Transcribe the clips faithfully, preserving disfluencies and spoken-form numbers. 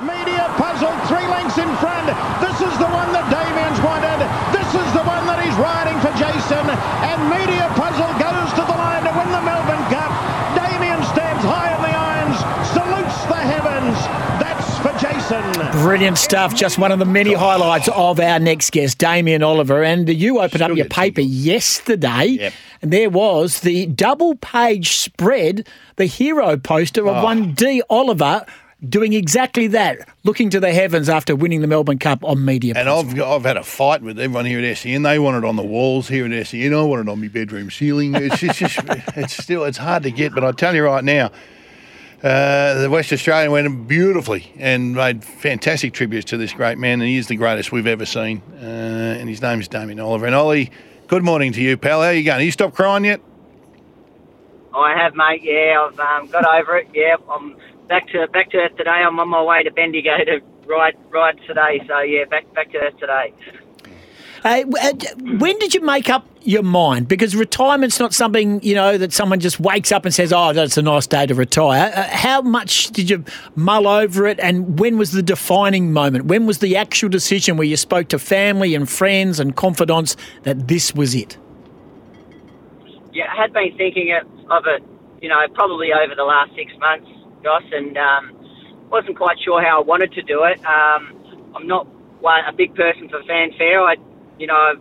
Media Puzzle, three lengths in front. This is the one that Damien's wanted. This is the one that he's riding for Jason. And Media Puzzle goes to the line to win the Melbourne Cup. Damien stands high on the irons, salutes the heavens. That's for Jason. Brilliant stuff. Just one of the many highlights of our next guest, Damien Oliver. And you opened up your paper yesterday. Yep. And there was the double-page spread, the hero poster of oh. one D. Oliver doing exactly that, looking to the heavens after winning the Melbourne Cup on Media Puzzle. And I've, I've had a fight with everyone here at S C N. They want it on the walls here at S C N. I want it on my bedroom ceiling. It's, it's just, it's still, it's hard to get, but I tell you right now, uh, the West Australian went beautifully and made fantastic tributes to this great man, and he is the greatest we've ever seen. Uh, and his name is Damien Oliver. And Ollie, good morning to you, pal. How are you going? Have you stopped crying yet? I have, mate. Yeah, I've um, got over it. Yeah, I'm back to back to earth today. I'm on my way to Bendigo to ride ride today. So yeah, back back to earth today. Hey, when did you make up your mind? Because retirement's not something, you know, that someone just wakes up and says, "Oh, that's a nice day to retire." Uh, how much did you mull over it, and when was the defining moment? When was the actual decision where you spoke to family and friends and confidants that this was it? Yeah, I had been thinking of it, you know, probably over the last six months, Goss, and um, wasn't quite sure how I wanted to do it. Um, I'm not one, a big person for fanfare. I, you know, I've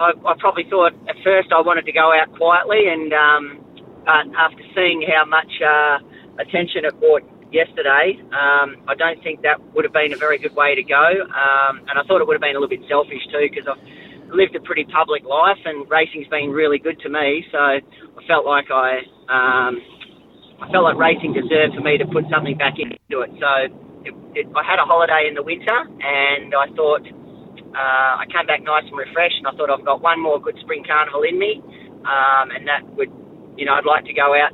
I, I probably thought at first I wanted to go out quietly, and um, uh, after seeing how much uh, attention it brought yesterday, um, I don't think that would have been a very good way to go. Um, and I thought it would have been a little bit selfish too, because I've lived a pretty public life, and racing's been really good to me. So I felt like I, um, I felt like racing deserved for me to put something back into it. So it, it, I had a holiday in the winter, and I thought. Uh, I came back nice and refreshed, and I thought I've got one more good spring carnival in me, um, and that would, you know, I'd like to go out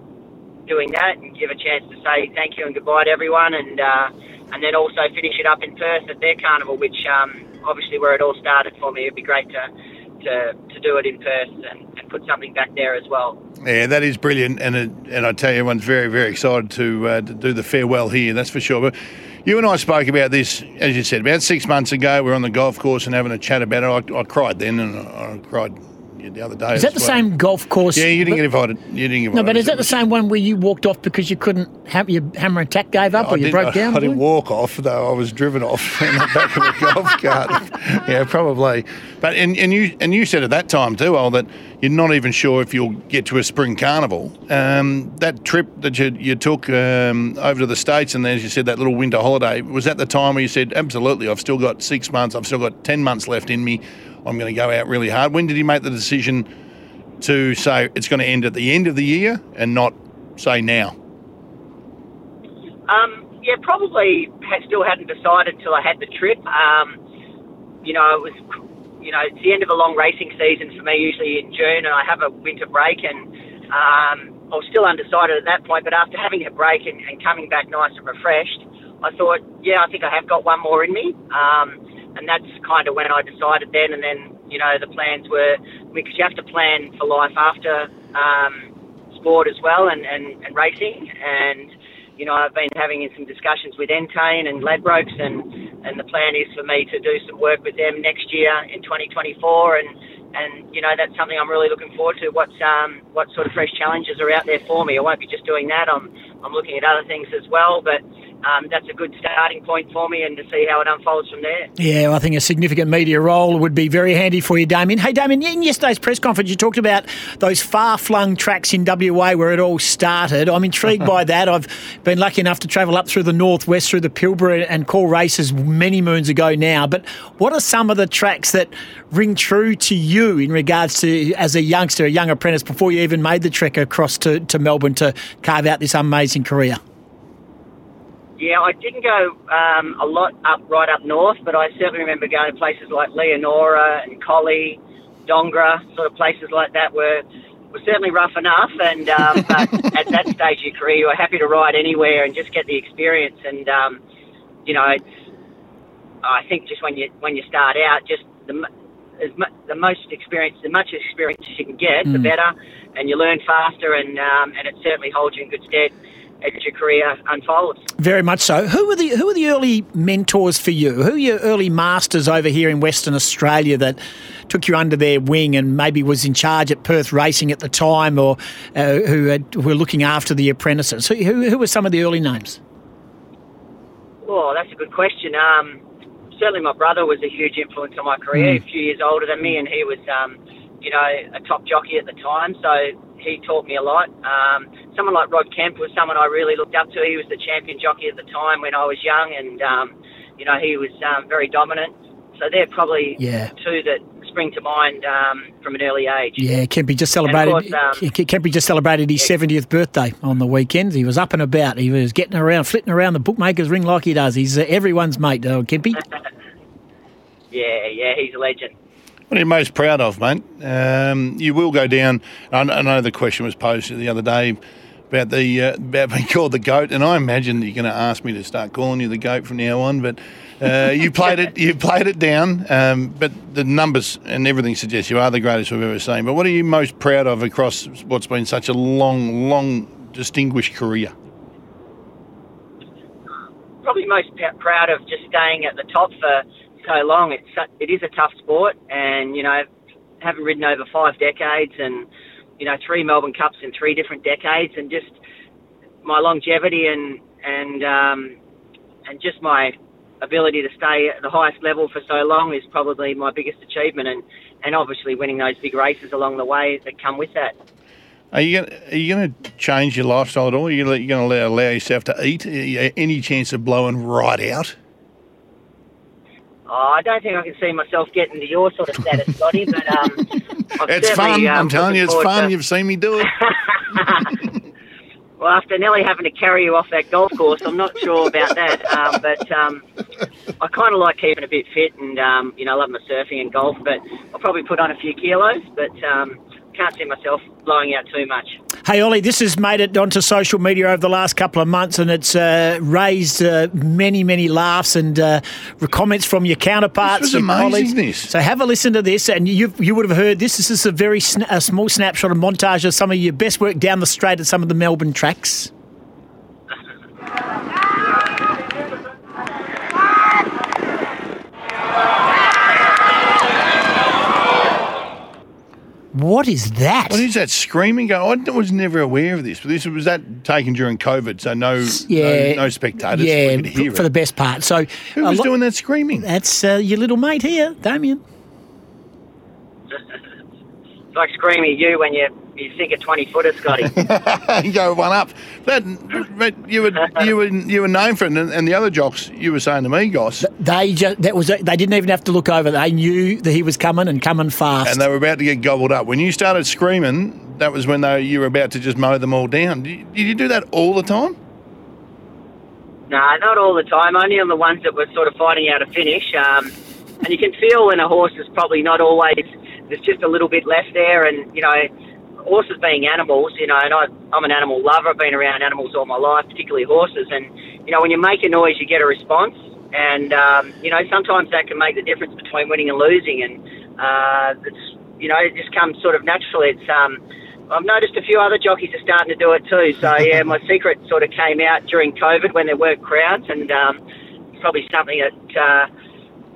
doing that and give a chance to say thank you and goodbye to everyone, and uh, and then also finish it up in Perth at their carnival, which um, obviously where it all started for me. It'd be great to to, to do it in Perth and, and put something back there as well. Yeah, that is brilliant, and it, and I tell you, everyone's very very excited to uh, to do the farewell here. That's for sure. But you and I spoke about this, as you said, about six months ago. We were on the golf course and having a chat about it. I, I cried then, and I, I cried the other day. Is that the well. same golf course? Yeah, you didn't get invited. You didn't get invited. No, but is that the same one where you walked off because you couldn't have your hammer and tack gave up, no, or you broke I, down? I didn't walk off, though. I was driven off in the back of a golf cart. Yeah, probably. But and, and you and you said at that time too, Al, that you're not even sure if you'll get to a spring carnival. Um, that trip that you you took um, over to the States, and as you said, that little winter holiday, was that the time where you said, absolutely, I've still got six months, I've still got ten months left in me. I'm going to go out really hard. When did he make the decision to say it's going to end at the end of the year and not say now? Um, yeah, probably had, still hadn't decided until I had the trip. Um, you know, it was, you know, it's the end of a long racing season for me, usually in June, and I have a winter break, and um, I was still undecided at that point. But after having a break and, and coming back nice and refreshed, I thought, yeah, I think I have got one more in me. Um, And that's kind of when I decided then, and then, you know, the plans were, because you have to plan for life after um, sport as well, and, and, and racing. And, you know, I've been having some discussions with Entain and Ladbrokes, and, and the plan is for me to do some work with them next year in twenty twenty-four. And, and you know, that's something I'm really looking forward to, what's, um, what sort of fresh challenges are out there for me. I won't be just doing that. I'm, I'm looking at other things as well, but... Um, that's a good starting point for me, and to see how it unfolds from there. Yeah, well, I think a significant media role would be very handy for you, Damien. Hey, Damien, in yesterday's press conference you talked about those far-flung tracks in W A where it all started. I'm intrigued by that. I've been lucky enough to travel up through the northwest, through the Pilbara, and call races many moons ago now. But what are some of the tracks that ring true to you in regards to, as a youngster, a young apprentice, before you even made the trek across to, to Melbourne to carve out this amazing career? Yeah, I didn't go um, a lot up right up north, but I certainly remember going to places like Leonora and Collie, Dongra, sort of places like that were were certainly rough enough. And um, but at that stage of your career, you were happy to ride anywhere and just get the experience. And um, you know, it's, I think just when you when you start out, just the as much, the most experience, the much experience you can get, mm. the better, and you learn faster, and um, and it certainly holds you in good stead as your career unfolds. Very much so. Who were the who were the early mentors for you? Who were your early masters over here in Western Australia that took you under their wing and maybe was in charge at Perth Racing at the time, or uh, who, had, who were looking after the apprentices? Who, who who were some of the early names? Oh, that's a good question. Um, certainly my brother was a huge influence on my career. Mm. A few years older than me, and he was, um, you know, a top jockey at the time, so he taught me a lot. Um, someone like Rod Kemp was someone I really looked up to. He was the champion jockey at the time when I was young, and, um, you know, he was um, very dominant. So they're probably yeah. two that spring to mind um, from an early age. Yeah, Kempy just celebrated course, um, Kempy just celebrated his yeah. seventieth birthday on the weekend. He was up and about. He was getting around, flitting around the bookmaker's ring like he does. He's uh, everyone's mate, uh, Kempy. yeah, yeah, he's a legend. What are you most proud of, mate? Um, you will go down. I know the question was posed the other day about the uh, about being called the GOAT, and I imagine you're going to ask me to start calling you the GOAT from now on. But uh, you played it, you played it down. Um, but the numbers and everything suggests you are the greatest we've ever seen. But what are you most proud of across what's been such a long, long, distinguished career? Probably most p- proud of just staying at the top for so long. It's it is a tough sport, and you know, haven't ridden over five decades, and you know, three Melbourne Cups in three different decades, and just my longevity and and um, and just my ability to stay at the highest level for so long is probably my biggest achievement, and and obviously winning those big races along the way that come with that. Are you gonna, are you going to change your lifestyle at all? Are you going to allow, allow yourself to eat? Any chance of blowing right out? Oh, I don't think I can see myself getting to your sort of status, Scotty, but um, it's fun. Um, I'm telling you, it's fun. To... You've seen me do it. Well, after nearly having to carry you off that golf course, I'm not sure about that. Um, but um, I kind of like keeping a bit fit, and um, you know, I love my surfing and golf. But I'll probably put on a few kilos, but um, can't see myself blowing out too much. Hey, Ollie, this has made it onto social media over the last couple of months, and it's uh, raised uh, many, many laughs and uh, comments from your counterparts. This was amazing, colleagues. This. So have a listen to this, and you you would have heard this. This is a very sn- a small snapshot, a montage of some of your best work down the straight at some of the Melbourne tracks. What is that? What is that screaming? I was never aware of this. But this was that taken during COVID, so no, yeah, no, no spectators yeah, could hear for it. For the best part. So who was lo- doing that screaming? That's uh, your little mate here, Damien. It's like screaming at you when you you think a twenty-footer, Scotty. You go one up. That, but you were you were you were known for it, and, and the other jocks you were saying to me, Goss. They just that was they didn't even have to look over. They knew that he was coming and coming fast. And they were about to get gobbled up when you started screaming. That was when they you were about to just mow them all down. Did you, did you do that all the time? No, nah, not all the time. Only on the ones that were sort of fighting out a finish. Um, and you can feel when a horse is probably not always. There's just a little bit left there, and you know. Horses being animals, you know, and I, I'm an animal lover. I've been around animals all my life, particularly horses. And, you know, when you make a noise, you get a response. And, um, you know, sometimes that can make the difference between winning and losing. And, uh, it's, you know, it just comes sort of naturally. It's, um, I've noticed a few other jockeys are starting to do it too. So, yeah, my secret sort of came out during COVID when there weren't crowds. And um, it's probably something that... Uh,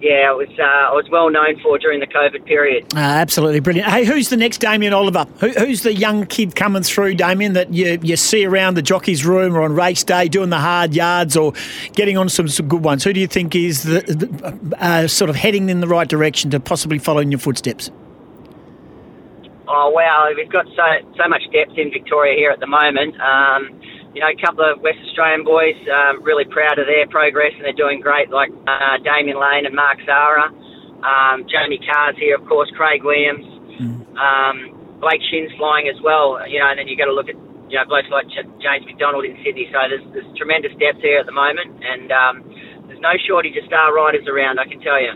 Yeah, I was uh, I was well known for during the COVID period. Uh, absolutely brilliant. Hey, who's the next Damien Oliver? Who, who's the young kid coming through, Damien, that you, you see around the jockey's room or on race day doing the hard yards or getting on some, some good ones? Who do you think is the, the, uh, sort of heading in the right direction to possibly follow in your footsteps? Oh, wow, we've got so so much depth in Victoria here at the moment. Um, you know, a couple of West Australian boys, um, really proud of their progress, and they're doing great, like uh, Damien Lane and Mark Zara. Um, Jamie Carr's here, of course, Craig Williams. Mm. Um, Blake Shin's flying as well, you know, and then you got to look at you know, blokes like Ch- James McDonald in Sydney. So there's, there's tremendous depth there at the moment, and um, there's no shortage of star riders around, I can tell you.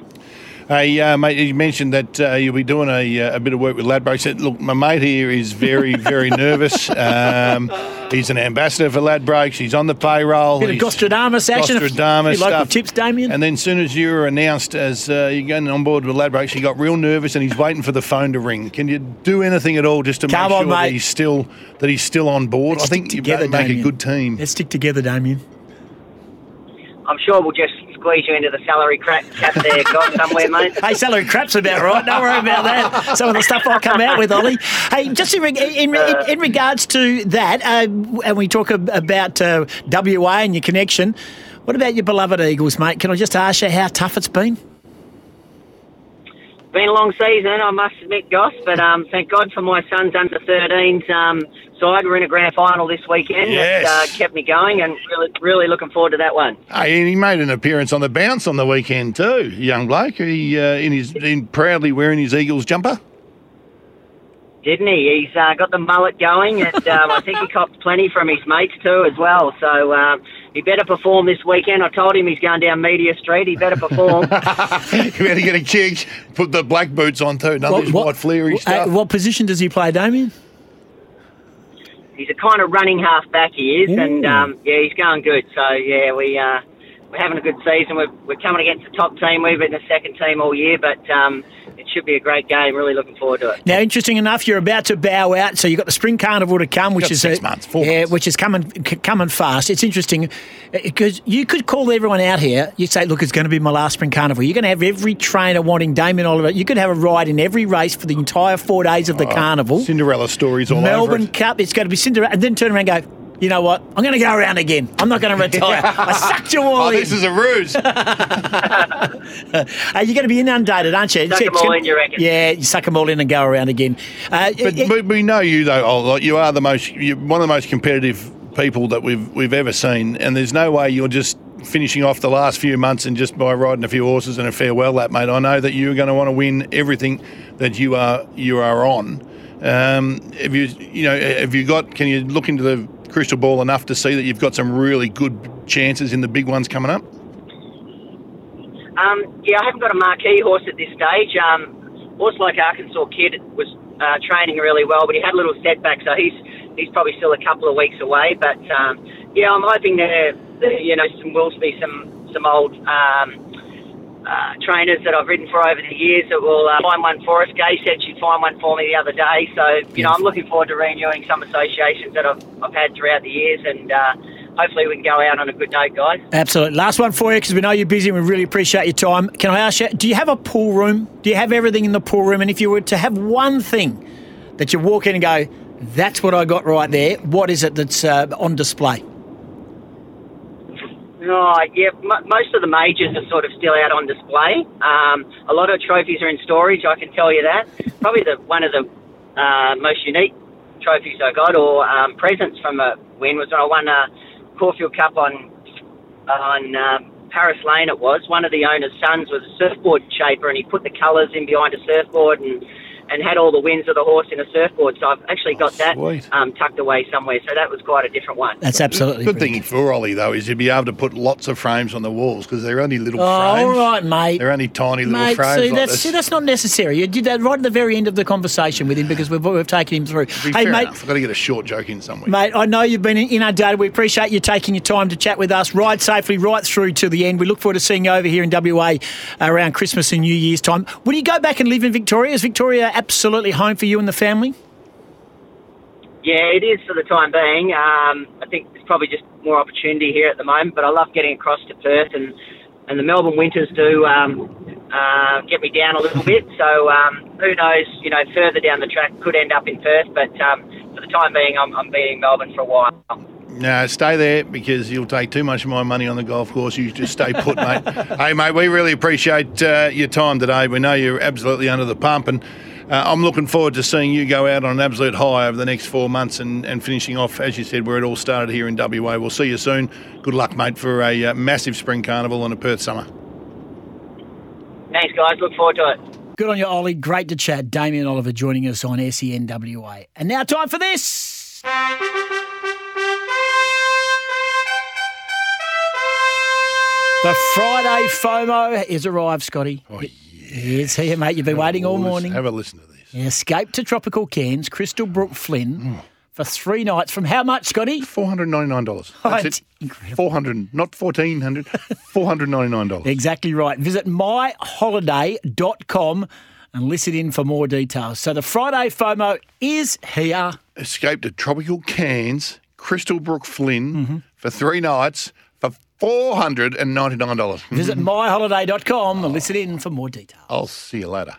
Hey, uh, mate, you mentioned that uh, you'll be doing a, a bit of work with Ladbrokes. Look, my mate here is very, very nervous. Um, he's an ambassador for Ladbrokes. He's on the payroll. Bit of Gostradamus action. Gostradamus stuff. Local tips, Damien. And then as soon as you were announced as uh, you're going on board with Ladbrokes, he got real nervous and he's waiting for the phone to ring. Can you do anything at all just to Come make on, sure mate. that he's still that he's still on board? Let's I think you make Damien. a good team. Let's stick together, Damien. I'm sure we'll just squeeze you into the salary crap cap there, God, somewhere, mate. Hey, salary crap's about right. Don't worry about that. Some of the stuff I'll come out with, Ollie. Hey, just in, in, in, in regards to that, uh, and we talk about uh, W A and your connection, what about your beloved Eagles, mate? Can I just ask you how tough it's been? It's been a long season, I must admit, Goss, but um, thank God for my son's under thirteens um, side. We're in a grand final this weekend. Yes. That uh, kept me going, and really, really looking forward to that one. Hey, and he made an appearance on the bounce on the weekend too, young bloke. He uh, in his in proudly wearing his Eagles jumper. Didn't he? He's uh, got the mullet going, and um, I think he copped plenty from his mates too as well. So uh, he better perform this weekend. I told him he's going down Media Street. He better perform. He better get a kick. Put the black boots on too. None what, of this what, white fleary what, stuff. Uh, what position does he play, Damien? He's a kind of running half back. He is, Ooh. and um, yeah, he's going good. So yeah, we uh, we're having a good season. We're we're coming against the top team. We've been the second team all year, but. Um, It should be a great game. Really looking forward to it. Now, interesting enough, you're about to bow out, so you've got the Spring Carnival to come, which is six months, four yeah, months. which is coming coming fast. It's interesting because you could call everyone out here. You say, "Look, it's going to be my last Spring Carnival." You're going to have every trainer wanting Damien Oliver. You could have a ride in every race for the entire four days of the oh, carnival. Cinderella stories all Melbourne over. Melbourne Cup. It's going to be Cinderella, and then turn around and go, you know what? I'm going to go around again. I'm not going to retire. I sucked you all oh, in. Oh, this is a ruse. uh, you're going to be inundated, aren't you? Suck it's, them all gonna, in, you reckon? Yeah, you suck them all in and go around again. Uh, but, it, but we know you, though, Ol. Like, you are the most, you're one of the most competitive people that we've we've ever seen, and there's no way you're just finishing off the last few months and just by riding a few horses and a farewell lap, mate. I know that you're going to want to win everything that you are you are on. Um, have you, you know, have you got? Can you look into the crystal ball enough to see that you've got some really good chances in the big ones coming up? Um, yeah, I haven't got a marquee horse at this stage. Um, horse like Arkansas Kid was uh, training really well, but he had a little setback, so he's he's probably still a couple of weeks away. But um, yeah, I'm hoping there, you know, some will be some some old um, uh, trainers that I've ridden for over the years that will uh, find one for us. Gay said she'd find one for me the other day, so you know, I'm looking forward to renewing some associations that I've I've had throughout the years, and uh, hopefully we can go out on a good note, guys. Absolutely. Last one for you because we know you're busy and we really appreciate your time. Can I ask you, do you have a pool room? Do you have everything in the pool room? And if you were to have one thing that you walk in and go, that's what I got right there, what is it that's uh, on display? Oh, yeah, m- most of the majors are sort of still out on display. Um, a lot of trophies are in storage, I can tell you that. Probably the one of the uh, most unique trophies I got, or um, presents from a win, was when I won a Caulfield Cup on on um, Paris Lane it was. One of the owner's sons was a surfboard shaper, and he put the colours in behind a surfboard and, and had all the wins of the horse in a surfboard. So I've actually got oh, that um, tucked away somewhere. So that was quite a different one. That's absolutely good thing for Ollie, though, is you'd be able to put lots of frames on the walls because they're only little oh, frames. All right, mate. They're only tiny mate, little frames. See, like that's, this. See, that's not necessary. You did that right at the very end of the conversation with him because we've, we've taken him through. Hey, fair mate. Enough. I've got to get a short joke in somewhere. Mate, I know you've been inundated. We appreciate you taking your time to chat with us. Ride safely right through to the end. We look forward to seeing you over here in W A around Christmas and New Year's time. Will you go back and live in Victoria? Is Victoria absolutely home for you and the family? Yeah, it is for the time being. Um, I think there's probably just more opportunity here at the moment, but I love getting across to Perth, and, and the Melbourne winters do um, uh, get me down a little bit. So um, who knows, you know, further down the track could end up in Perth, but um, for the time being, I'm, I'm being Melbourne for a while. No, stay there because you'll take too much of my money on the golf course. You just stay put, mate. Hey, mate, we really appreciate uh, your time today. We know you're absolutely under the pump, and Uh, I'm looking forward to seeing you go out on an absolute high over the next four months and, and finishing off, as you said, where it all started here in W A. We'll see you soon. Good luck, mate, for a uh, massive Spring Carnival and a Perth summer. Thanks, guys. Look forward to it. Good on you, Ollie. Great to chat. Damien Oliver joining us on S E N W A. And now time for this. The Friday FOMO is arrived, Scotty. Oh, yeah. It's here, mate. You've been have waiting all morning. Have a listen to this. Yeah, escape to tropical Cairns, Crystalbrook Flynn, mm. for three nights from how much, Scotty? four hundred ninety-nine dollars. Oh, that's it. Incredible. four hundred, not fourteen hundred dollars, four hundred ninety-nine dollars. Exactly right. Visit my holiday dot com and listen in for more details. So the Friday FOMO is here. Escape to tropical Cairns, Crystalbrook Flynn, mm-hmm. for three nights. four hundred ninety-nine dollars. Visit my holiday dot com and listen in for more details. I'll see you later.